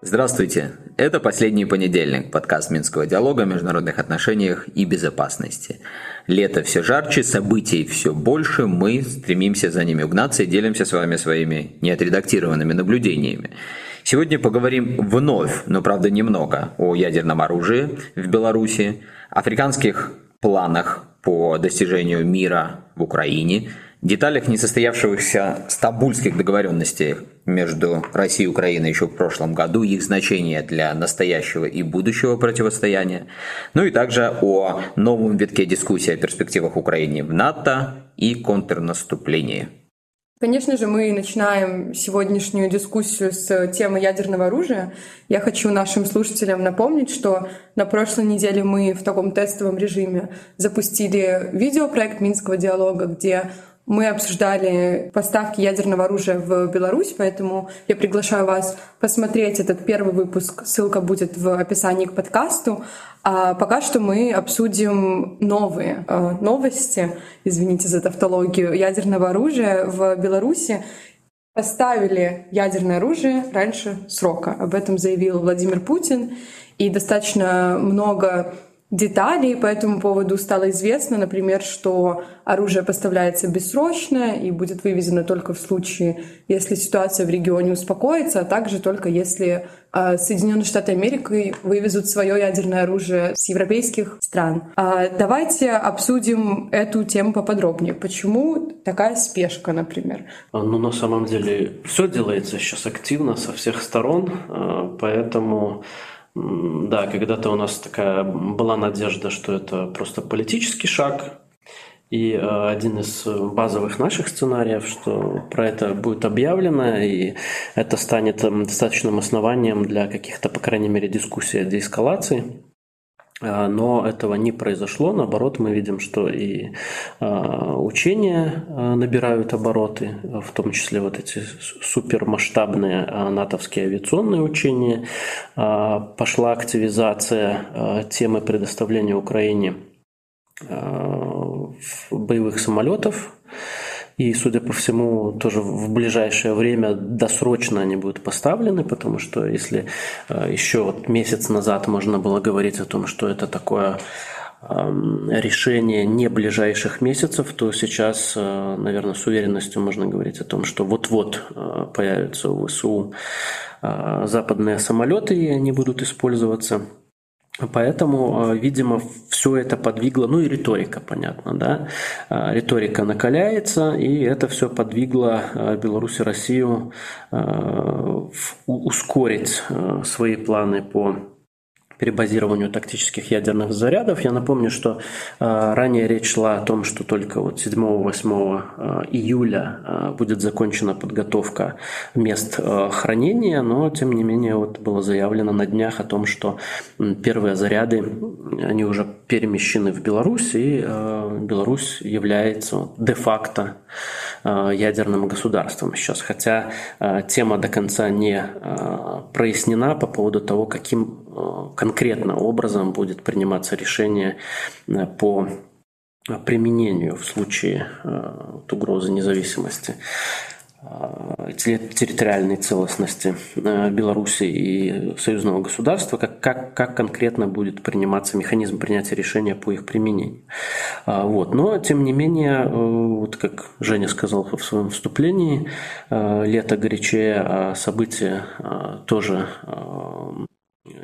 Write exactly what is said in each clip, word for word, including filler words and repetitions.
Здравствуйте! Это «Последний понедельник» – подкаст Минского диалога о международных отношениях и безопасности. Лето все жарче, событий все больше, мы стремимся за ними угнаться и делимся с вами своими неотредактированными наблюдениями. Сегодня поговорим вновь, но правда немного, о ядерном оружии в Беларуси, африканских планах по достижению мира в Украине, деталях несостоявшихся Стамбульских договоренностей между Россией и Украиной еще в прошлом году, их значение для настоящего и будущего противостояния, ну и также о новом витке дискуссии о перспективах Украины в НАТО и контрнаступлении. Конечно же, мы начинаем сегодняшнюю дискуссию с темы ядерного оружия. Я хочу нашим слушателям напомнить, что на прошлой неделе мы в таком тестовом режиме запустили видеопроект Минского диалога, где мы обсуждали поставки ядерного оружия в Беларусь, поэтому я приглашаю вас посмотреть этот первый выпуск. Ссылка будет в описании к подкасту. А пока что мы обсудим новые э, новости, извините за тавтологию, ядерного оружия в Беларуси. Поставили ядерное оружие раньше срока. Об этом заявил Владимир Путин. И достаточно много деталей по этому поводу стало известно, например, что оружие поставляется бессрочно и будет вывезено только в случае, если ситуация в регионе успокоится, а также только если э, Соединенные Штаты Америки вывезут свое ядерное оружие с европейских стран. Э, давайте обсудим эту тему поподробнее. Почему такая спешка, например? Ну, на самом деле, все делается сейчас активно со всех сторон, э, поэтому... Да, когда-то у нас такая была надежда, что это просто политический шаг, и один из базовых наших сценариев, что про это будет объявлено, и это станет достаточным основанием для каких-то, по крайней мере, дискуссий о деэскалации. Но этого не произошло, наоборот, мы видим, что и учения набирают обороты, в том числе вот эти супермасштабные натовские авиационные учения, пошла активизация темы предоставления Украине боевых самолетов. И, судя по всему, тоже в ближайшее время досрочно они будут поставлены, потому что если еще вот месяц назад можно было говорить о том, что это такое решение не ближайших месяцев, то сейчас, наверное, с уверенностью можно говорить о том, что вот-вот появятся у ВСУ западные самолеты, и они будут использоваться. Поэтому, видимо, все это подвигло, ну и риторика, понятно, да, риторика накаляется, и это все подвигло Беларусь и Россию ускорить свои планы по перебазированию тактических ядерных зарядов. Я напомню, что э, ранее речь шла о том, что только вот седьмого-восьмого э, июля э, будет закончена подготовка мест э, хранения, но тем не менее вот было заявлено на днях о том, что э, первые заряды, они уже перемещены в Беларусь, и э, Беларусь является де-факто э, ядерным государством сейчас, хотя э, тема до конца не э, прояснена по поводу того, каким э, конкретно образом будет приниматься решение по применению в случае угрозы независимости, территориальной целостности Беларуси и союзного государства, как, как, как конкретно будет приниматься механизм принятия решения по их применению. Вот. Но, тем не менее, вот как Женя сказал в своем вступлении, лето горячее, события тоже...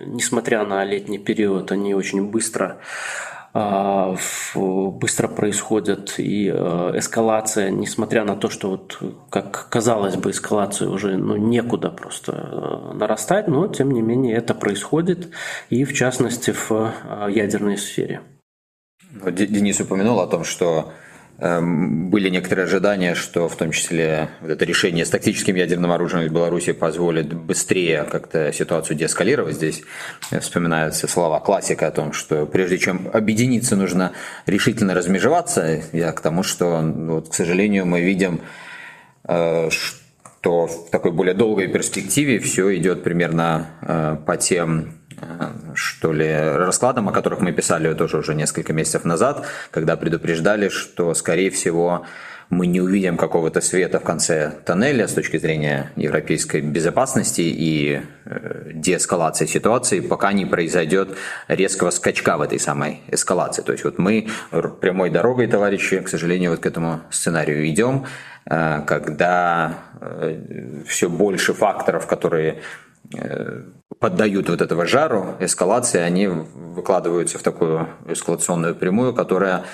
Несмотря на летний период, они очень быстро, быстро происходят, и эскалация, несмотря на то, что, вот, как казалось бы, эскалацию уже ну, некуда просто нарастать, но, тем не менее, это происходит, и в частности в ядерной сфере. Денис упомянул о том, что были некоторые ожидания, что в том числе вот это решение с тактическим ядерным оружием в Беларуси позволит быстрее как-то ситуацию деэскалировать. Здесь вспоминаются слова классика о том, что прежде чем объединиться, нужно решительно размежеваться. Я к тому, что, вот, к сожалению, мы видим, что в такой более долгой перспективе все идет примерно по тем что ли, раскладам, о которых мы писали тоже уже несколько месяцев назад, когда предупреждали, что, скорее всего, мы не увидим какого-то света в конце тоннеля с точки зрения европейской безопасности и деэскалации ситуации, пока не произойдет резкого скачка в этой самой эскалации. То есть вот мы прямой дорогой, товарищи, к сожалению, вот к этому сценарию идем, когда все больше факторов, которые поддают вот этого жару эскалации, они выкладываются в такую эскалационную прямую, которая...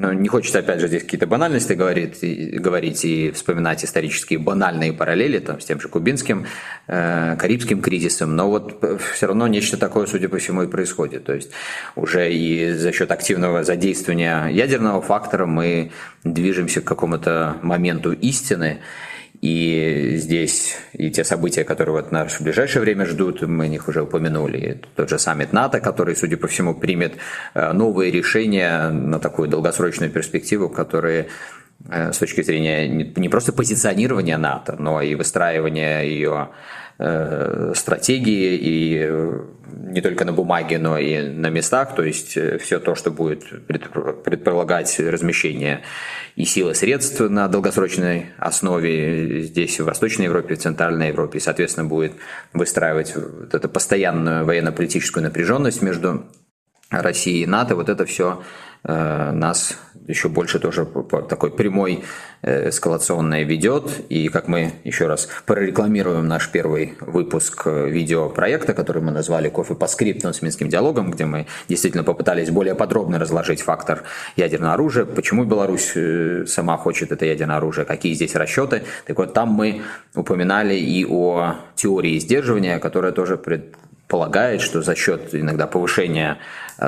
Ну, не хочется, опять же, здесь какие-то банальности говорить и, говорить и вспоминать исторические банальные параллели там, с тем же кубинским, э, карибским кризисом, но вот все равно нечто такое, судя по всему, и происходит. То есть уже и за счет активного задействования ядерного фактора мы движемся к какому-то моменту истины, и здесь и те события, которые вот нас в ближайшее время ждут, мы о них уже упомянули. И тот же саммит НАТО, который, судя по всему, примет новые решения на такую долгосрочную перспективу, которые с точки зрения не просто позиционирования НАТО, но и выстраивания ее стратегии, и не только на бумаге, но и на местах, то есть все то, что будет предполагать размещение и силы средств на долгосрочной основе здесь, в Восточной Европе, в Центральной Европе, и, соответственно, будет выстраивать вот эту постоянную военно-политическую напряженность между Россией и НАТО, вот это все нас еще больше тоже по такой прямой эскалационной ведет. И как мы еще раз прорекламируем наш первый выпуск видеопроекта, который мы назвали «Кофе по скриптам» с Минским диалогом, где мы действительно попытались более подробно разложить фактор ядерного оружия, почему Беларусь сама хочет это ядерное оружие, какие здесь расчеты. Так вот, там мы упоминали и о теории сдерживания, которая тоже предполагает, что за счет иногда повышения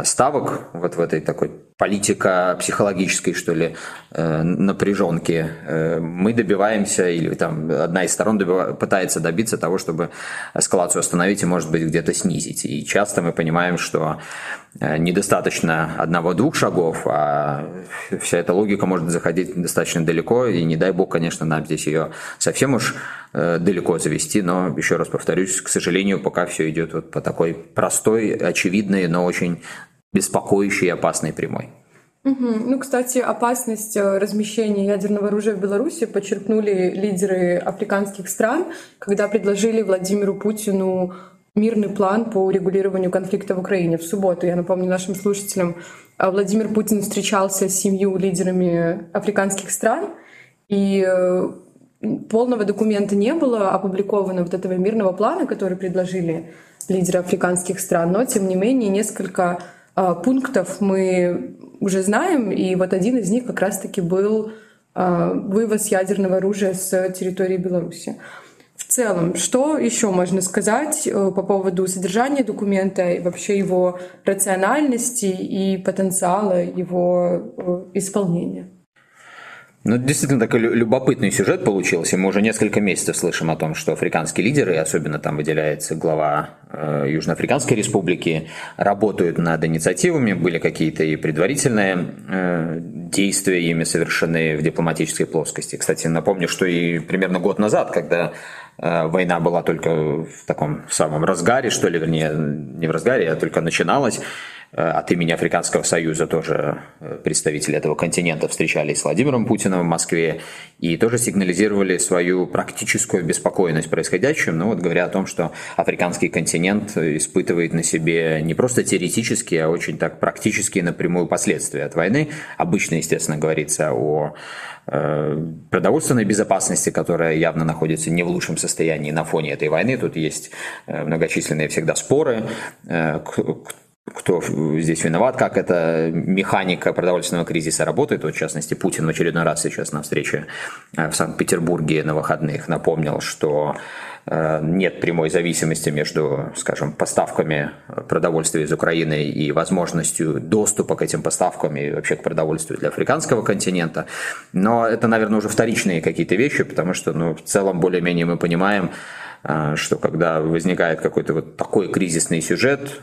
ставок вот в этой такой политика психологической, что ли, напряженки, мы добиваемся, или там одна из сторон добива, пытается добиться того, чтобы эскалацию остановить и, может быть, где-то снизить. И часто мы понимаем, что недостаточно одного-двух шагов, а вся эта логика может заходить достаточно далеко, и не дай бог, конечно, нам здесь ее совсем уж далеко завести, но, еще раз повторюсь, к сожалению, пока все идет вот по такой простой, очевидной, но очень беспокоящей и опасной прямой. Угу. Ну, кстати, опасность размещения ядерного оружия в Беларуси подчеркнули лидеры африканских стран, когда предложили Владимиру Путину мирный план по урегулированию конфликта в Украине. В субботу, я напомню нашим слушателям, Владимир Путин встречался с семью лидерами африканских стран, и полного документа не было опубликовано вот этого мирного плана, который предложили лидеры африканских стран, но, тем не менее, несколько пунктов мы уже знаем, и вот один из них как раз-таки был вывоз ядерного оружия с территории Беларуси. В целом, что еще можно сказать по поводу содержания документа и вообще его рациональности и потенциала его исполнения? Ну, действительно, такой любопытный сюжет получился. Мы уже несколько месяцев слышим о том, что африканские лидеры, особенно там выделяется глава э, Южноафриканской республики, работают над инициативами. Были какие-то и предварительные э, действия ими совершены в дипломатической плоскости. Кстати, напомню, что и примерно год назад, когда война была только в таком самом разгаре, что ли, вернее, не в разгаре, а только начиналась. От имени Африканского союза тоже представители этого континента встречались с Владимиром Путиным в Москве и тоже сигнализировали свою практическую беспокойность происходящим, но вот говоря о том, что африканский континент испытывает на себе не просто теоретические, а очень так практические напрямую последствия от войны. Обычно, естественно, говорится о продовольственной безопасности, которая явно находится не в лучшем состоянии на фоне этой войны. Тут есть многочисленные всегда споры, кто здесь виноват, как эта механика продовольственного кризиса работает. Вот, в частности, Путин в очередной раз сейчас на встрече в Санкт-Петербурге на выходных напомнил, что нет прямой зависимости между, скажем, поставками продовольствия из Украины и возможностью доступа к этим поставкам и вообще к продовольствию для африканского континента. Но это, наверное, уже вторичные какие-то вещи, потому что, ну, в целом более-менее мы понимаем, что когда возникает какой-то вот такой кризисный сюжет,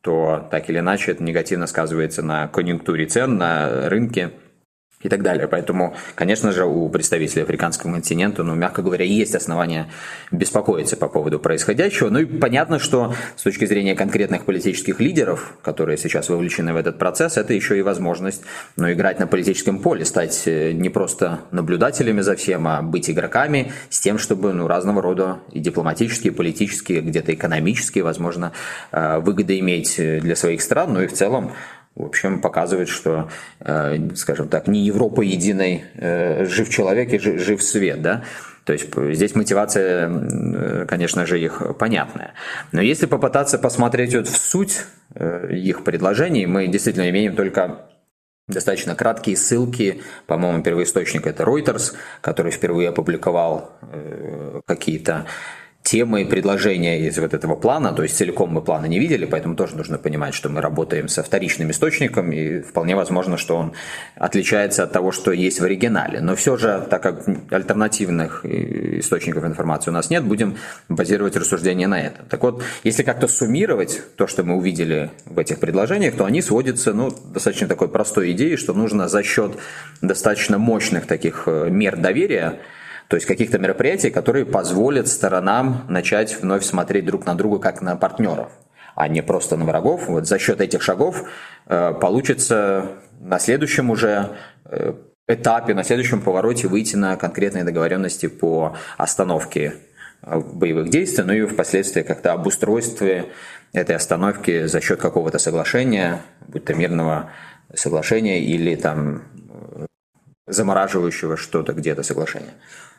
то так или иначе это негативно сказывается на конъюнктуре цен, на рынке, и так далее. Поэтому, конечно же, у представителей африканского континента, ну, мягко говоря, есть основания беспокоиться по поводу происходящего. Ну и понятно, что с точки зрения конкретных политических лидеров, которые сейчас вовлечены в этот процесс, это еще и возможность, ну, играть на политическом поле, стать не просто наблюдателями за всем, а быть игроками с тем, чтобы, ну, разного рода и дипломатические, и политические, где-то экономические, возможно, выгоды иметь для своих стран, ну и в целом, в общем, показывает, что, скажем так, не Европа единой, жив человек и жив свет, да? То есть здесь мотивация, конечно же, их понятная. Но если попытаться посмотреть вот в суть их предложений, мы действительно имеем только достаточно краткие ссылки, по-моему, первоисточник это Reuters, который впервые опубликовал какие-то темы и предложения из вот этого плана, то есть целиком мы плана не видели, поэтому тоже нужно понимать, что мы работаем со вторичным источником, и вполне возможно, что он отличается от того, что есть в оригинале. Но все же, так как альтернативных источников информации у нас нет, будем базировать рассуждения на этом. Так вот, если как-то суммировать то, что мы увидели в этих предложениях, то они сводятся, ну, достаточно такой простой идее, что нужно за счет достаточно мощных таких мер доверия, то есть каких-то мероприятий, которые позволят сторонам начать вновь смотреть друг на друга как на партнеров, а не просто на врагов. Вот за счет этих шагов э, получится на следующем уже э, этапе, на следующем повороте выйти на конкретные договоренности по остановке боевых действий, ну и впоследствии как-то обустройстве этой остановки за счет какого-то соглашения, будь то мирного соглашения или там замораживающего что-то где-то соглашения.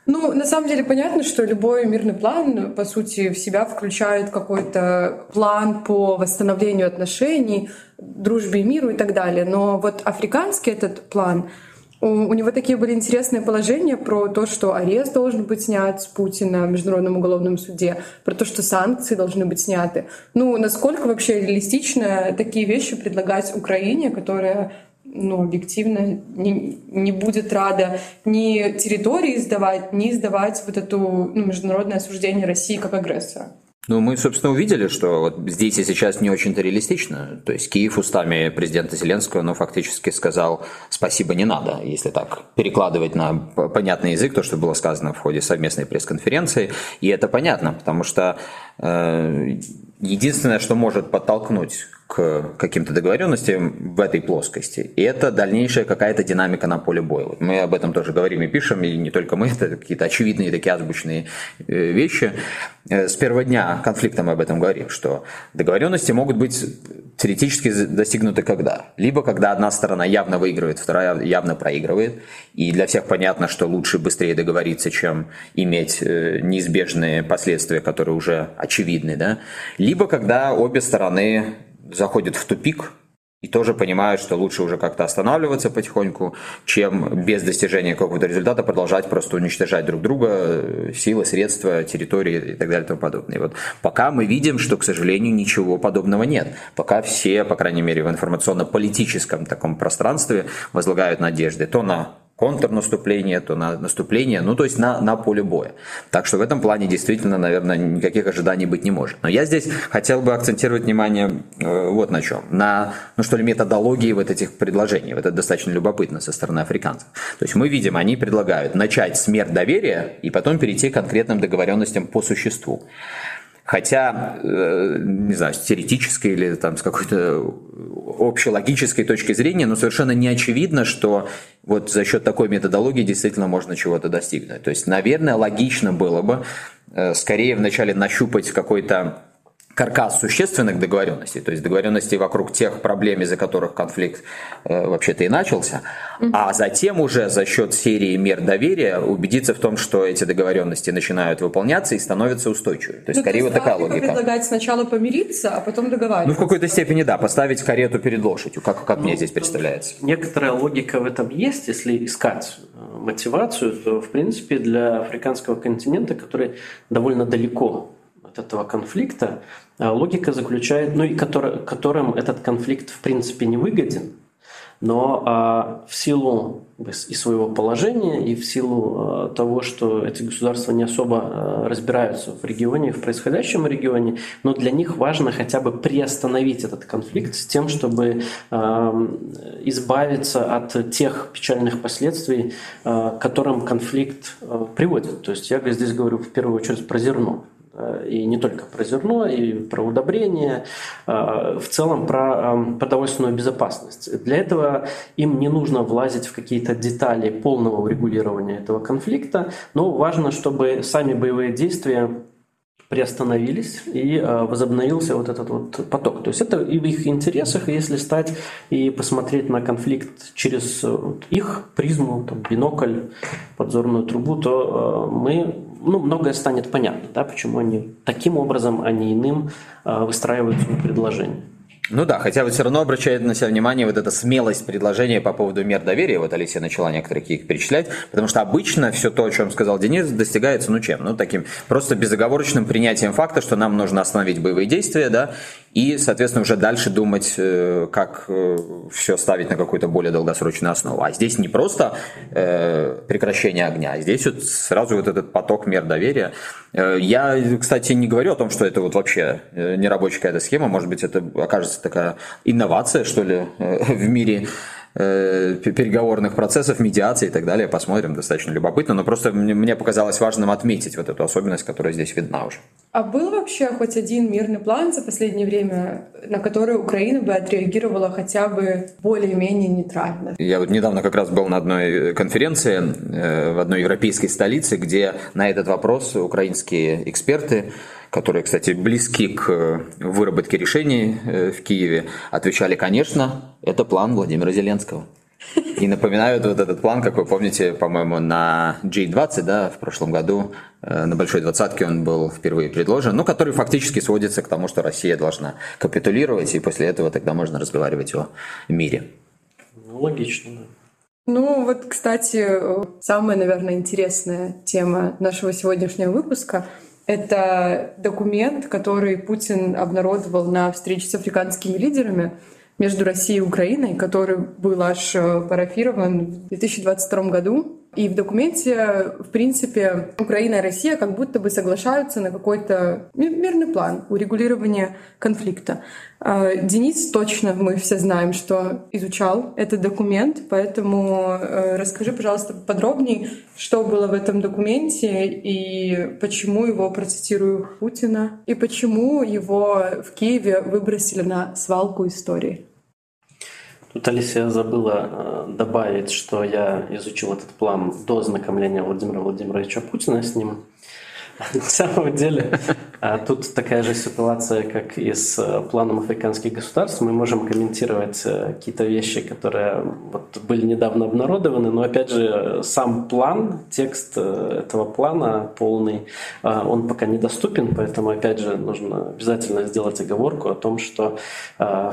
Ну, на самом деле понятно, что любой мирный план, по сути, в себя включает какой-то план по восстановлению отношений, дружбе и миру и так далее. Но вот африканский этот план, у, у него такие были интересные положения про то, что арест должен быть снят с Путина в Международном уголовном суде, про то, что санкции должны быть сняты. Ну, насколько вообще реалистично такие вещи предлагать Украине, которая, ну, объективно не, не будет рада ни территории сдавать, ни сдавать вот это, ну, международное осуждение России как агрессора. Ну, мы, собственно, увидели, что вот здесь и сейчас не очень-то реалистично. То есть Киев устами президента Зеленского, ну, фактически сказал «спасибо, не надо», если так перекладывать на понятный язык то, что было сказано в ходе совместной пресс-конференции. И это понятно, потому что э, единственное, что может подтолкнуть к каким-то договоренностям в этой плоскости, и это дальнейшая какая-то динамика на поле боя. Вот мы об этом тоже говорим и пишем, и не только мы, это какие-то очевидные такие азбучные вещи. С первого дня конфликта мы об этом говорим, что договоренности могут быть теоретически достигнуты когда? Либо когда одна сторона явно выигрывает, вторая явно проигрывает, и для всех понятно, что лучше быстрее договориться, чем иметь неизбежные последствия, которые уже очевидны, да? Либо когда обе стороны заходят в тупик и тоже понимают, что лучше уже как-то останавливаться потихоньку, чем без достижения какого-то результата продолжать просто уничтожать друг друга, силы, средства, территории и так далее и тому подобное. И вот пока мы видим, что, к сожалению, ничего подобного нет. Пока все, по крайней мере, в информационно-политическом таком пространстве возлагают надежды то на контрнаступление, то на наступление, ну то есть на, на поле боя. Так что в этом плане действительно, наверное, никаких ожиданий быть не может. Но я здесь хотел бы акцентировать внимание э, вот на чем. На, ну что ли, методологии вот этих предложений. Вот это достаточно любопытно со стороны африканцев. То есть мы видим, они предлагают начать с мер доверия и потом перейти к конкретным договоренностям по существу. Хотя, не знаю, с теоретической или там, с какой-то общелогической точки зрения, но совершенно не очевидно, что вот за счет такой методологии действительно можно чего-то достигнуть. То есть, наверное, логично было бы скорее вначале нащупать какой-то каркас существенных договоренностей, то есть договоренностей вокруг тех проблем, из-за которых конфликт э, вообще-то и начался, mm-hmm. а затем уже за счет серии мер доверия убедиться в том, что эти договоренности начинают выполняться и становятся устойчивыми. То есть, ну, скорее то есть, вот такая логика. Предлагать сначала помириться, а потом договариваться. Ну, в какой-то степени, да, поставить карету перед лошадью, как, как ну, мне здесь представляется. Некоторая логика в этом есть, если искать мотивацию, то, в принципе, для африканского континента, который довольно далеко от этого конфликта, логика заключает, ну и который, которым этот конфликт в принципе не выгоден, Но а, в силу и своего положения, и в силу а, того, что эти государства не особо а, разбираются в регионе, в происходящем регионе, но для них важно хотя бы приостановить этот конфликт с тем, чтобы а, избавиться от тех печальных последствий, а, к которым конфликт а, приводит. То есть я здесь говорю в первую очередь про зерно. И не только про зерно, и про удобрения, в целом про продовольственную безопасность. Для этого им не нужно влазить в какие-то детали полного урегулирования этого конфликта, но важно, чтобы сами боевые действия приостановились и возобновился вот этот вот поток. То есть это и в их интересах, если стать и посмотреть на конфликт через их призму, там, бинокль, подзорную трубу, то мы, ну, многое станет понятно, да, почему они таким образом, а не иным выстраивают свои предложения. Ну да, хотя вот все равно обращает на себя внимание вот эта смелость предложения по поводу мер доверия. Вот Алисия начала некоторые их перечислять, потому что обычно все то, о чем сказал Денис, достигается ну чем? Ну таким просто безоговорочным принятием факта, что нам нужно остановить боевые действия, да, и, соответственно, уже дальше думать, как все ставить на какую-то более долгосрочную основу. А здесь не просто прекращение огня, а здесь вот сразу вот этот поток мер доверия. Я, кстати, не говорю о том, что это вот вообще не рабочая какая-то схема, может быть, это окажется такая инновация, что ли, в мире переговорных процессов, медиации и так далее. Посмотрим, достаточно любопытно. Но просто мне показалось важным отметить вот эту особенность, которая здесь видна уже. А был вообще хоть один мирный план за последнее время, на который Украина бы отреагировала хотя бы более-менее нейтрально? Я вот недавно как раз был на одной конференции в одной европейской столице, где на этот вопрос украинские эксперты, которые, кстати, близки к выработке решений в Киеве, отвечали, конечно, это план Владимира Зеленского. И напоминают вот этот план, как вы помните, по-моему, на джи двадцать, да, в прошлом году, на Большой Двадцатке он был впервые предложен, но который фактически сводится к тому, что Россия должна капитулировать, и после этого тогда можно разговаривать о мире. Ну, логично, да. Ну вот, кстати, самая, наверное, интересная тема нашего сегодняшнего выпуска – это документ, который Путин обнародовал на встрече с африканскими лидерами между Россией и Украиной, который был аж парафирован в две тысячи двадцать втором году. И в документе, в принципе, Украина и Россия как будто бы соглашаются на какой-то мирный план урегулирования конфликта. Денис, точно мы все знаем, что изучал этот документ, поэтому расскажи, пожалуйста, подробнее, что было в этом документе и почему его, процитирую Путина, и почему его в Киеве выбросили на свалку истории. Тут Алисия забыла добавить, что я изучил этот план до ознакомления Владимира Владимировича Путина с ним. На самом деле, тут такая же ситуация, как и с планом африканских государств. Мы можем комментировать какие-то вещи, которые вот были недавно обнародованы, но, опять же, сам план, текст этого плана полный, он пока недоступен, поэтому, опять же, нужно обязательно сделать оговорку о том, что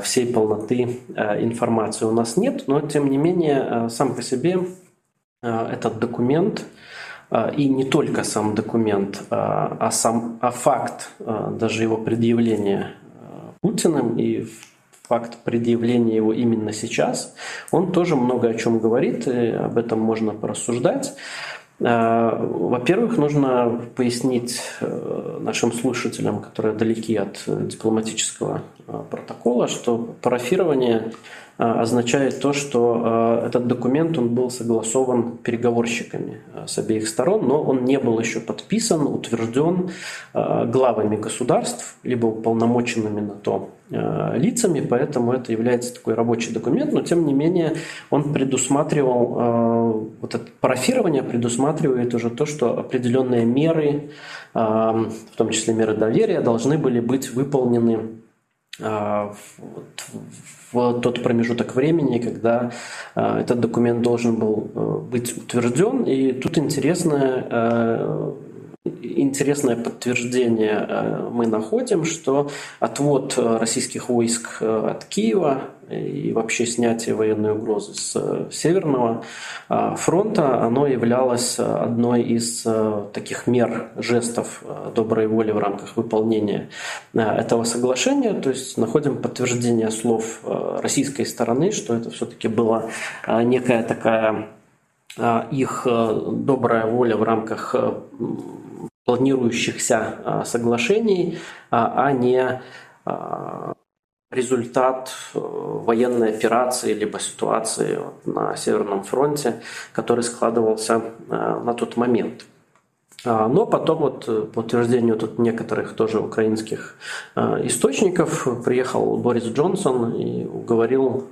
всей полноты информации у нас нет, но, тем не менее, сам по себе этот документ, и не только сам документ, а сам а факт даже его предъявления Путиным и факт предъявления его именно сейчас, он тоже много о чем говорит, и об этом можно порассуждать. Во-первых, нужно пояснить нашим слушателям, которые далеки от дипломатического протокола, что парафирование означает то, что этот документ он был согласован переговорщиками с обеих сторон, но он не был еще подписан, утвержден главами государств, либо уполномоченными на то лицами, поэтому это является такой рабочий документ, но тем не менее он предусматривал, вот это парафирование предусматривает уже то, что определенные меры, в том числе меры доверия, должны были быть выполнены в тот промежуток времени, когда этот документ должен был быть утвержден. И тут интересная Интересное подтверждение мы находим, что отвод российских войск от Киева и вообще снятие военной угрозы с Северного фронта, оно являлось одной из таких мер, жестов доброй воли в рамках выполнения этого соглашения. То есть находим подтверждение слов российской стороны, что это все-таки была некая такая их добрая воля в рамках планирующихся соглашений, а не результат военной операции либо ситуации на Северном фронте, который складывался на тот момент. Но потом, вот, по утверждению тут некоторых тоже украинских источников, приехал Борис Джонсон и уговорил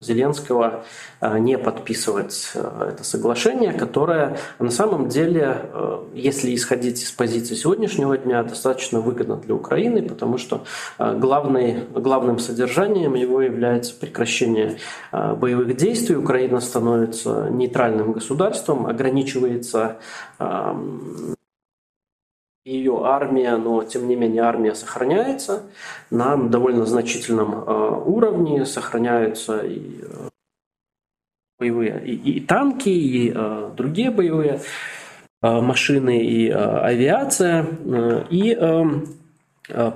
Зеленского не подписывать это соглашение, которое на самом деле, если исходить из позиции сегодняшнего дня, достаточно выгодно для Украины, потому что главный, главным содержанием его является прекращение боевых действий. Украина становится нейтральным государством, ограничивается ее армия, но тем не менее армия сохраняется на довольно значительном уровне, сохраняются и боевые и, и танки, и другие боевые машины, и авиация. И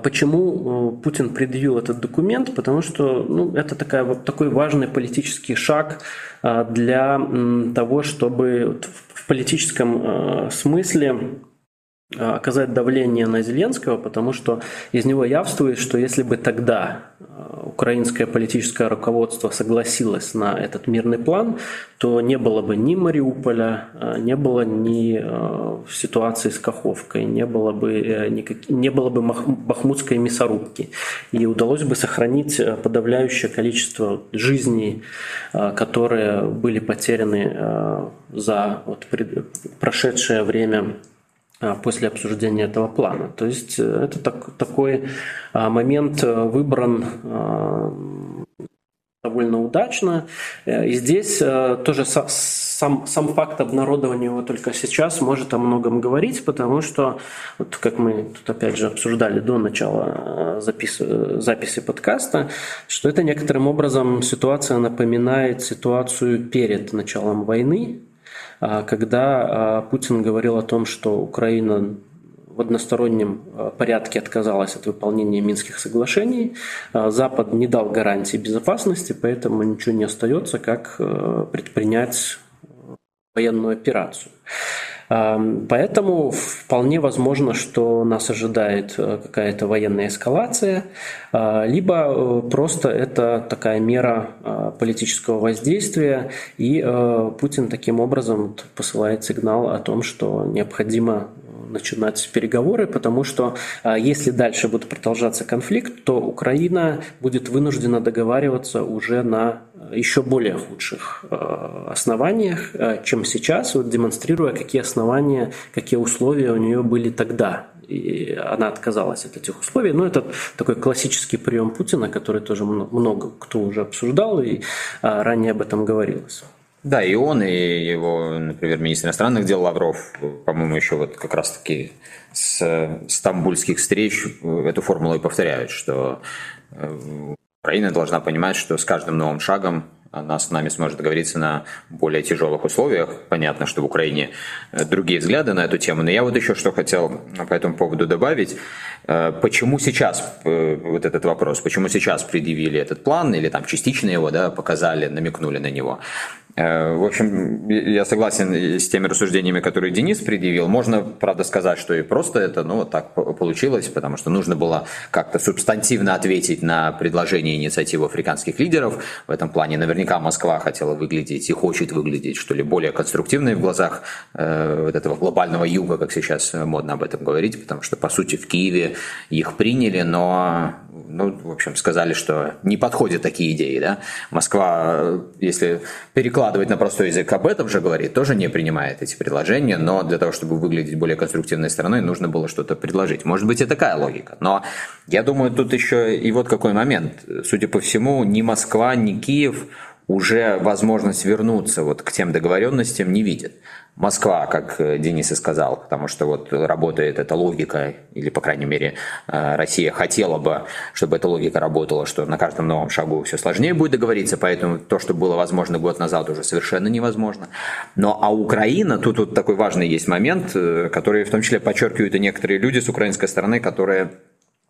почему Путин предъявил этот документ? Потому что ну, это такая, вот такой важный политический шаг для того, чтобы в политическом смысле оказать давление на Зеленского, потому что из него явствует, что если бы тогда украинское политическое руководство согласилось на этот мирный план, то не было бы ни Мариуполя, не было ни ситуации с Каховкой, не было бы, никак... не было бы бахмутской мясорубки. И удалось бы сохранить подавляющее количество жизней, которые были потеряны за вот пред... прошедшее время после обсуждения этого плана. То есть это так, такой момент выбран довольно удачно. И здесь тоже сам, сам факт обнародования его только сейчас может о многом говорить, потому что, вот как мы тут опять же обсуждали до начала запис, записи подкаста, что это некоторым образом ситуация напоминает ситуацию перед началом войны, когда Путин говорил о том, что Украина в одностороннем порядке отказалась от выполнения Минских соглашений, Запад не дал гарантии безопасности, поэтому ничего не остается, как предпринять военную операцию. Поэтому вполне возможно, что нас ожидает какая-то военная эскалация, либо просто это такая мера политического воздействия, и Путин таким образом посылает сигнал о том, что необходимо начинать переговоры, потому что если дальше будет продолжаться конфликт, то Украина будет вынуждена договариваться уже на еще более худших основаниях, чем сейчас, вот демонстрируя, какие основания, какие условия у нее были тогда. И она отказалась от этих условий. Но это такой классический прием Путина, который тоже много кто уже обсуждал и ранее об этом говорилось. Да, и он, и его, например, министр иностранных дел Лавров, по-моему, еще вот как раз-таки с стамбульских встреч эту формулу и повторяют, что Украина должна понимать, что с каждым новым шагом она с нами сможет договориться на более тяжелых условиях. Понятно, что в Украине другие взгляды на эту тему. Но я вот еще что хотел по этому поводу добавить. Почему сейчас вот этот вопрос, почему сейчас предъявили этот план, или там частично его, да, показали, намекнули на него? В общем, я согласен с теми рассуждениями, которые Денис предъявил. Можно, правда, сказать, что и просто это, ну, так получилось, потому что нужно было как-то субстантивно ответить на предложение инициативы африканских лидеров. В этом плане наверняка Москва хотела выглядеть и хочет выглядеть, что ли, более конструктивной в глазах э, вот этого глобального юга, как сейчас модно об этом говорить, потому что, по сути, в Киеве их приняли, но, ну, в общем, сказали, что не подходят такие идеи, да. Москва, если перекладывать на простой язык, об этом же говорит, тоже не принимает эти предложения, но для того, чтобы выглядеть более конструктивной стороной, нужно было что-то предложить. Может быть, и такая логика, но я думаю, тут еще и вот какой момент. Судя по всему, ни Москва, ни Киев уже возможность вернуться вот к тем договоренностям не видит. Москва, как Денис и сказал, потому что вот работает эта логика, или, по крайней мере, Россия хотела бы, чтобы эта логика работала, что на каждом новом шагу все сложнее будет договориться, поэтому то, что было возможно год назад, уже совершенно невозможно. Но а Украина, тут вот такой важный есть момент, который в том числе подчеркивают и некоторые люди с украинской стороны, которые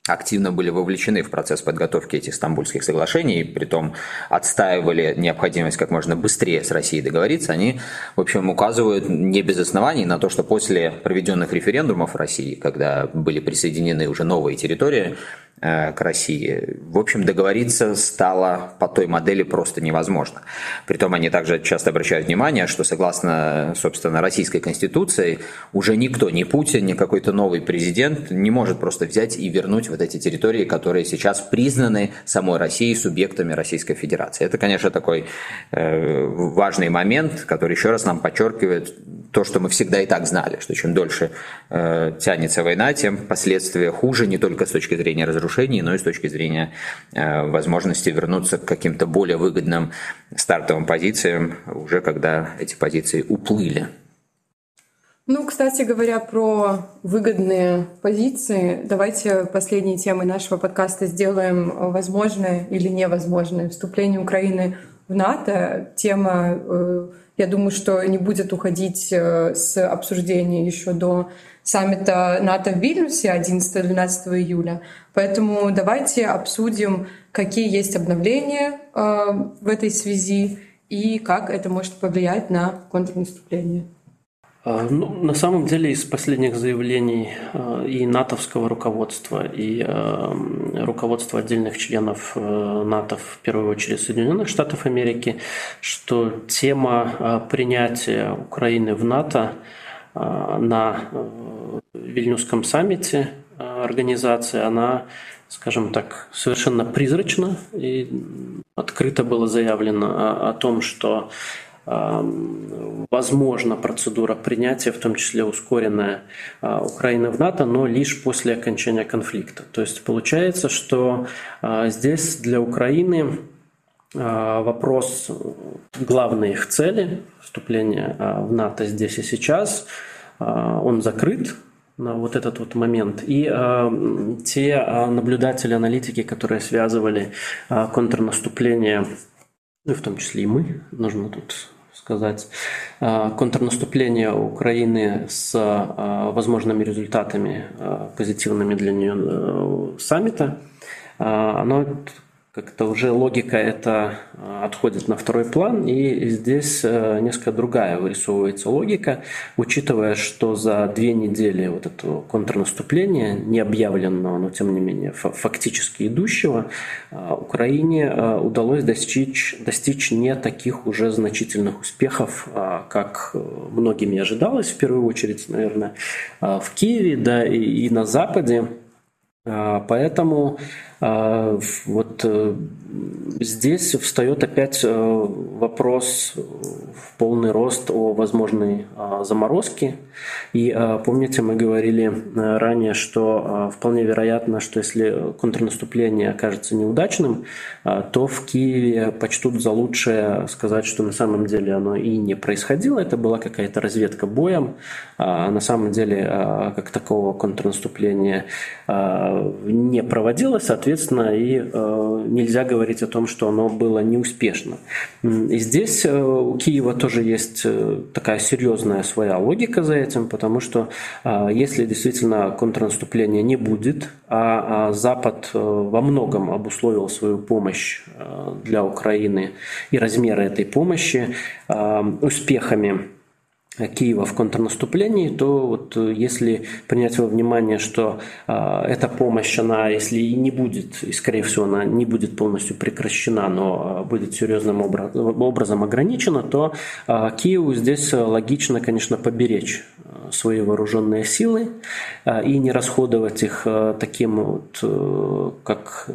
активно были вовлечены в процесс подготовки этих стамбульских соглашений, и притом отстаивали необходимость как можно быстрее с Россией договориться, они, в общем, указывают не без оснований на то, что после проведенных референдумов в России, когда были присоединены уже новые территории к России, в общем, договориться стало по той модели просто невозможно. Притом они также часто обращают внимание, что согласно, собственно, российской конституции, уже никто, ни Путин, ни какой-то новый президент не может просто взять и вернуть вот эти территории, которые сейчас признаны самой Россией субъектами Российской Федерации. Это, конечно, такой э, важный момент, который еще раз нам подчеркивает то, что мы всегда и так знали, что чем дольше э, тянется война, тем последствия хуже не только с точки зрения разрушения, но и с точки зрения э, возможности вернуться к каким-то более выгодным стартовым позициям, уже когда эти позиции уплыли. Ну, кстати говоря, про выгодные позиции, давайте последней темой нашего подкаста сделаем возможное или невозможное вступление Украины в НАТО. Тема, э, я думаю, что не будет уходить э, с обсуждения еще до саммита НАТО в Вильнюсе одиннадцатого-двенадцатого июля. Поэтому давайте обсудим, какие есть обновления э, в этой связи и как это может повлиять на контрнаступление. Ну, на самом деле, из последних заявлений и натовского руководства, и руководства отдельных членов НАТО, в первую очередь Соединенных Штатов Америки, что тема принятия Украины в НАТО на Вильнюсском саммите организации, она, скажем так, совершенно призрачна, и открыто было заявлено о том, что возможна процедура принятия, в том числе ускоренная, Украины в НАТО, но лишь после окончания конфликта. То есть получается, что здесь для Украины вопрос главной их цели вступления в НАТО здесь и сейчас, он закрыт на вот этот вот момент. И э, те наблюдатели, аналитики, которые связывали э, контрнаступление, ну, в том числе и мы, нужно тут сказать, э, контрнаступление Украины с э, возможными результатами, э, позитивными для нее э, саммита, э, оно как-то уже логика это отходит на второй план, и здесь несколько другая вырисовывается логика, учитывая, что за две недели вот этого контрнаступления, не объявленного, но тем не менее фактически идущего, Украине удалось достичь, достичь не таких уже значительных успехов, как многими ожидалось, в первую очередь, наверное, в Киеве, да и на Западе. Поэтому вот здесь встает опять вопрос в полный рост о возможной заморозке. И помните, мы говорили ранее, что вполне вероятно, что если контрнаступление окажется неудачным, то в Киеве почтут за лучшее сказать, что на самом деле оно и не происходило. Это была какая-то разведка боем. На самом деле, как такого контрнаступления не проводилось, соответственно, Соответственно, и э, нельзя говорить о том, что оно было неуспешно. И здесь э, у Киева тоже есть такая серьезная своя логика за этим, потому что э, если действительно контрнаступления не будет, а, а Запад э, во многом обусловил свою помощь э, для Украины и размеры этой помощи э, успехами Киева в контрнаступлении, то вот если принять во внимание, что э, эта помощь, она, если и не будет, и скорее всего она не будет полностью прекращена, но э, будет серьезным образ, образом ограничена, то э, Киеву здесь логично, конечно, поберечь свои вооруженные силы э, и не расходовать их э, таким, вот, э, как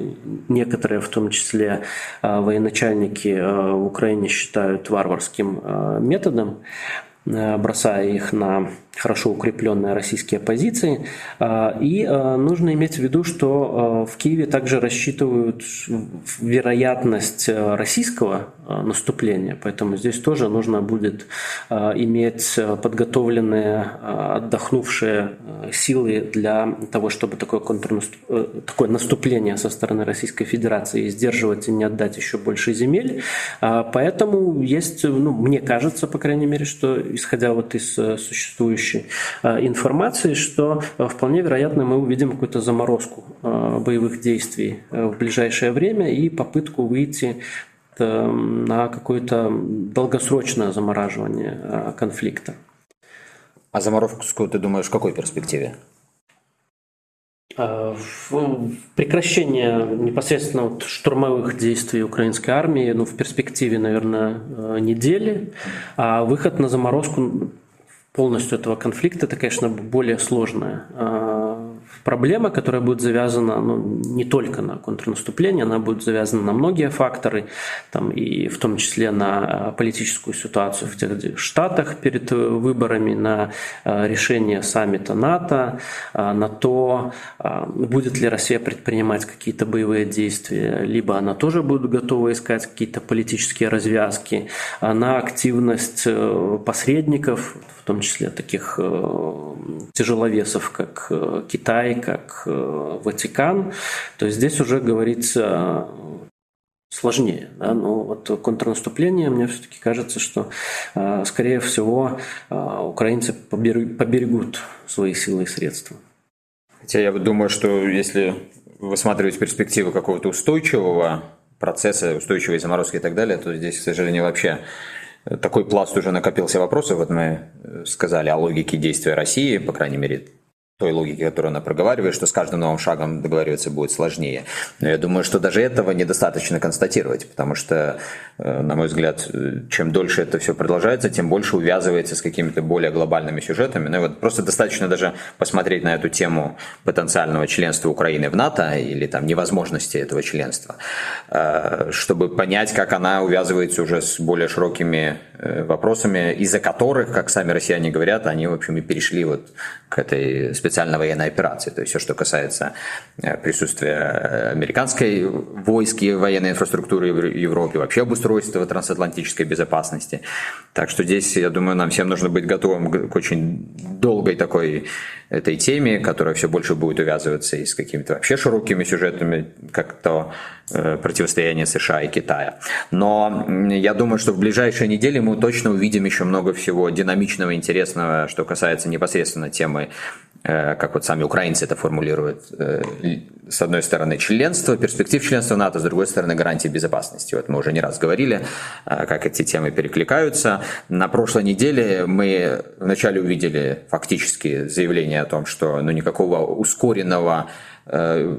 некоторые, в том числе э, военачальники э, в Украине считают варварским э, методом, бросая их на хорошо укрепленные российские позиции. И нужно иметь в виду, что в Киеве также рассчитывают вероятность российского наступления, поэтому здесь тоже нужно будет иметь подготовленные, отдохнувшие силы для того, чтобы такое, контрнаступ... такое наступление со стороны Российской Федерации сдерживать и не отдать еще больше земель. Поэтому есть, ну, мне кажется, по крайней мере, что исходя вот из существующих информации, что вполне вероятно мы увидим какую-то заморозку боевых действий в ближайшее время и попытку выйти на какое-то долгосрочное замораживание конфликта. А заморозку, ты думаешь, в какой перспективе? Прекращение непосредственно вот штурмовых действий украинской армии, ну, в перспективе, наверное, недели, а выход на заморозку полностью этого конфликта — это, конечно, более сложная э, проблема, которая будет завязана, ну, не только на контрнаступление, она будет завязана на многие факторы, там, и в том числе на политическую ситуацию в тех штатах перед выборами, на э, решение саммита НАТО, э, на то, э, будет ли Россия предпринимать какие-то боевые действия, либо она тоже будет готова искать какие-то политические развязки, э, на активность э, посредников, в том числе В числе таких тяжеловесов, как Китай, как Ватикан, то есть здесь уже говорится сложнее. Да? Но вот контрнаступление, мне все-таки кажется, что, скорее всего, украинцы поберегут свои силы и средства. Хотя я думаю, что если высматривать перспективы какого-то устойчивого процесса, устойчивой заморозки и так далее, то здесь, к сожалению, вообще... Такой пласт уже накопился вопросов, вот мы сказали о логике действия России, по крайней мере, той логике, которую она проговаривает, что с каждым новым шагом договариваться будет сложнее. Но я думаю, что даже этого недостаточно констатировать, потому что, на мой взгляд, чем дольше это все продолжается, тем больше увязывается с какими-то более глобальными сюжетами. Ну и вот просто достаточно даже посмотреть на эту тему потенциального членства Украины в НАТО или там невозможности этого членства, чтобы понять, как она увязывается уже с более широкими вопросами, из-за которых, как сами россияне говорят, они, в общем, и перешли вот к этой специализации. Специальной военной операции, то есть все, что касается присутствия американской войск и военной инфраструктуры в Европе, вообще обустройства трансатлантической безопасности. Так что здесь, я думаю, нам всем нужно быть готовым к очень долгой такой этой теме, которая все больше будет увязываться и с какими-то вообще широкими сюжетами, как то противостояние США и Китая. Но я думаю, что в ближайшие недели мы точно увидим еще много всего динамичного, интересного, что касается непосредственно темы, как вот сами украинцы это формулируют, с одной стороны членство, перспектив членства НАТО, с другой стороны гарантии безопасности. Вот мы уже не раз говорили, как эти темы перекликаются. На прошлой неделе мы вначале увидели фактически заявление о том, что, ну, никакого ускоренного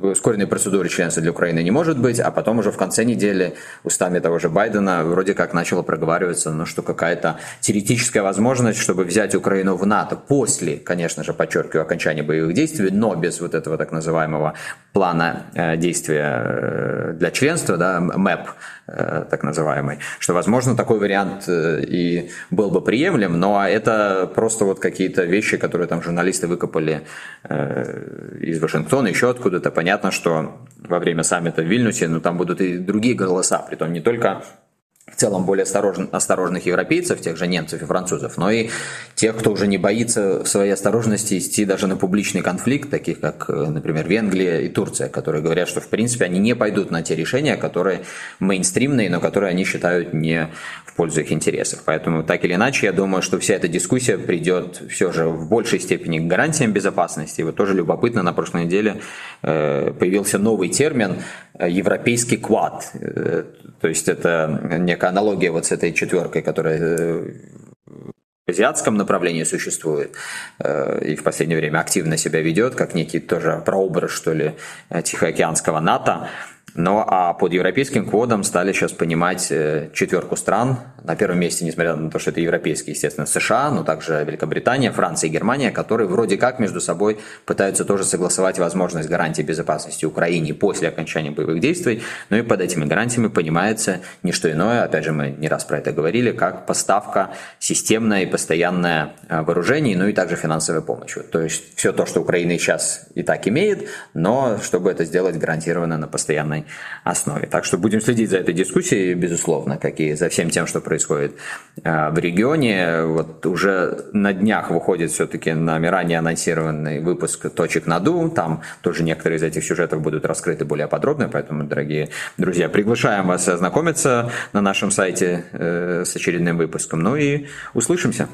ускоренной процедуры членства для Украины не может быть, а потом уже в конце недели устами того же Байдена вроде как начало проговариваться, ну, что какая-то теоретическая возможность, чтобы взять Украину в НАТО после, конечно же, подчеркиваю, окончания боевых действий, но без вот этого так называемого плана действия для членства, да, МЭП так называемый, что, возможно, такой вариант и был бы приемлем, но это просто вот какие-то вещи, которые там журналисты выкопали из Вашингтона, еще откуда-то. Понятно, что во время саммита в Вильнюсе, ну, там будут и другие голоса, притом не только в целом более осторожных, осторожных европейцев, тех же немцев и французов, но и тех, кто уже не боится в своей осторожности идти даже на публичный конфликт, таких как, например, Венгрия и Турция, которые говорят, что в принципе они не пойдут на те решения, которые мейнстримные, но которые они считают не в пользу их интересов. Поэтому так или иначе, я думаю, что вся эта дискуссия придет все же в большей степени к гарантиям безопасности. И вот тоже любопытно, на прошлой неделе появился новый термин — европейский квад. То есть это некая аналогия вот с этой четверкой, которая в азиатском направлении существует и в последнее время активно себя ведет, как некий тоже прообраз, что ли, Тихоокеанского НАТО. Ну, а под европейским кодом стали сейчас понимать четверку стран. На первом месте, несмотря на то, что это европейские, естественно, США, но также Великобритания, Франция и Германия, которые вроде как между собой пытаются тоже согласовать возможность гарантии безопасности Украине после окончания боевых действий. Ну и под этими гарантиями понимается не что иное, опять же, мы не раз про это говорили, как поставка системная и постоянная вооружений, ну и также финансовая помощь. То есть все то, что Украина сейчас и так имеет, но чтобы это сделать гарантированно на постоянной основе. Так что будем следить за этой дискуссией, безусловно, как и за всем тем, что происходит в регионе. Вот уже на днях выходит все-таки нами ранее анонсированный выпуск «Точек на ду». Там тоже некоторые из этих сюжетов будут раскрыты более подробно, поэтому, дорогие друзья, приглашаем вас ознакомиться на нашем сайте с очередным выпуском. Ну и услышимся.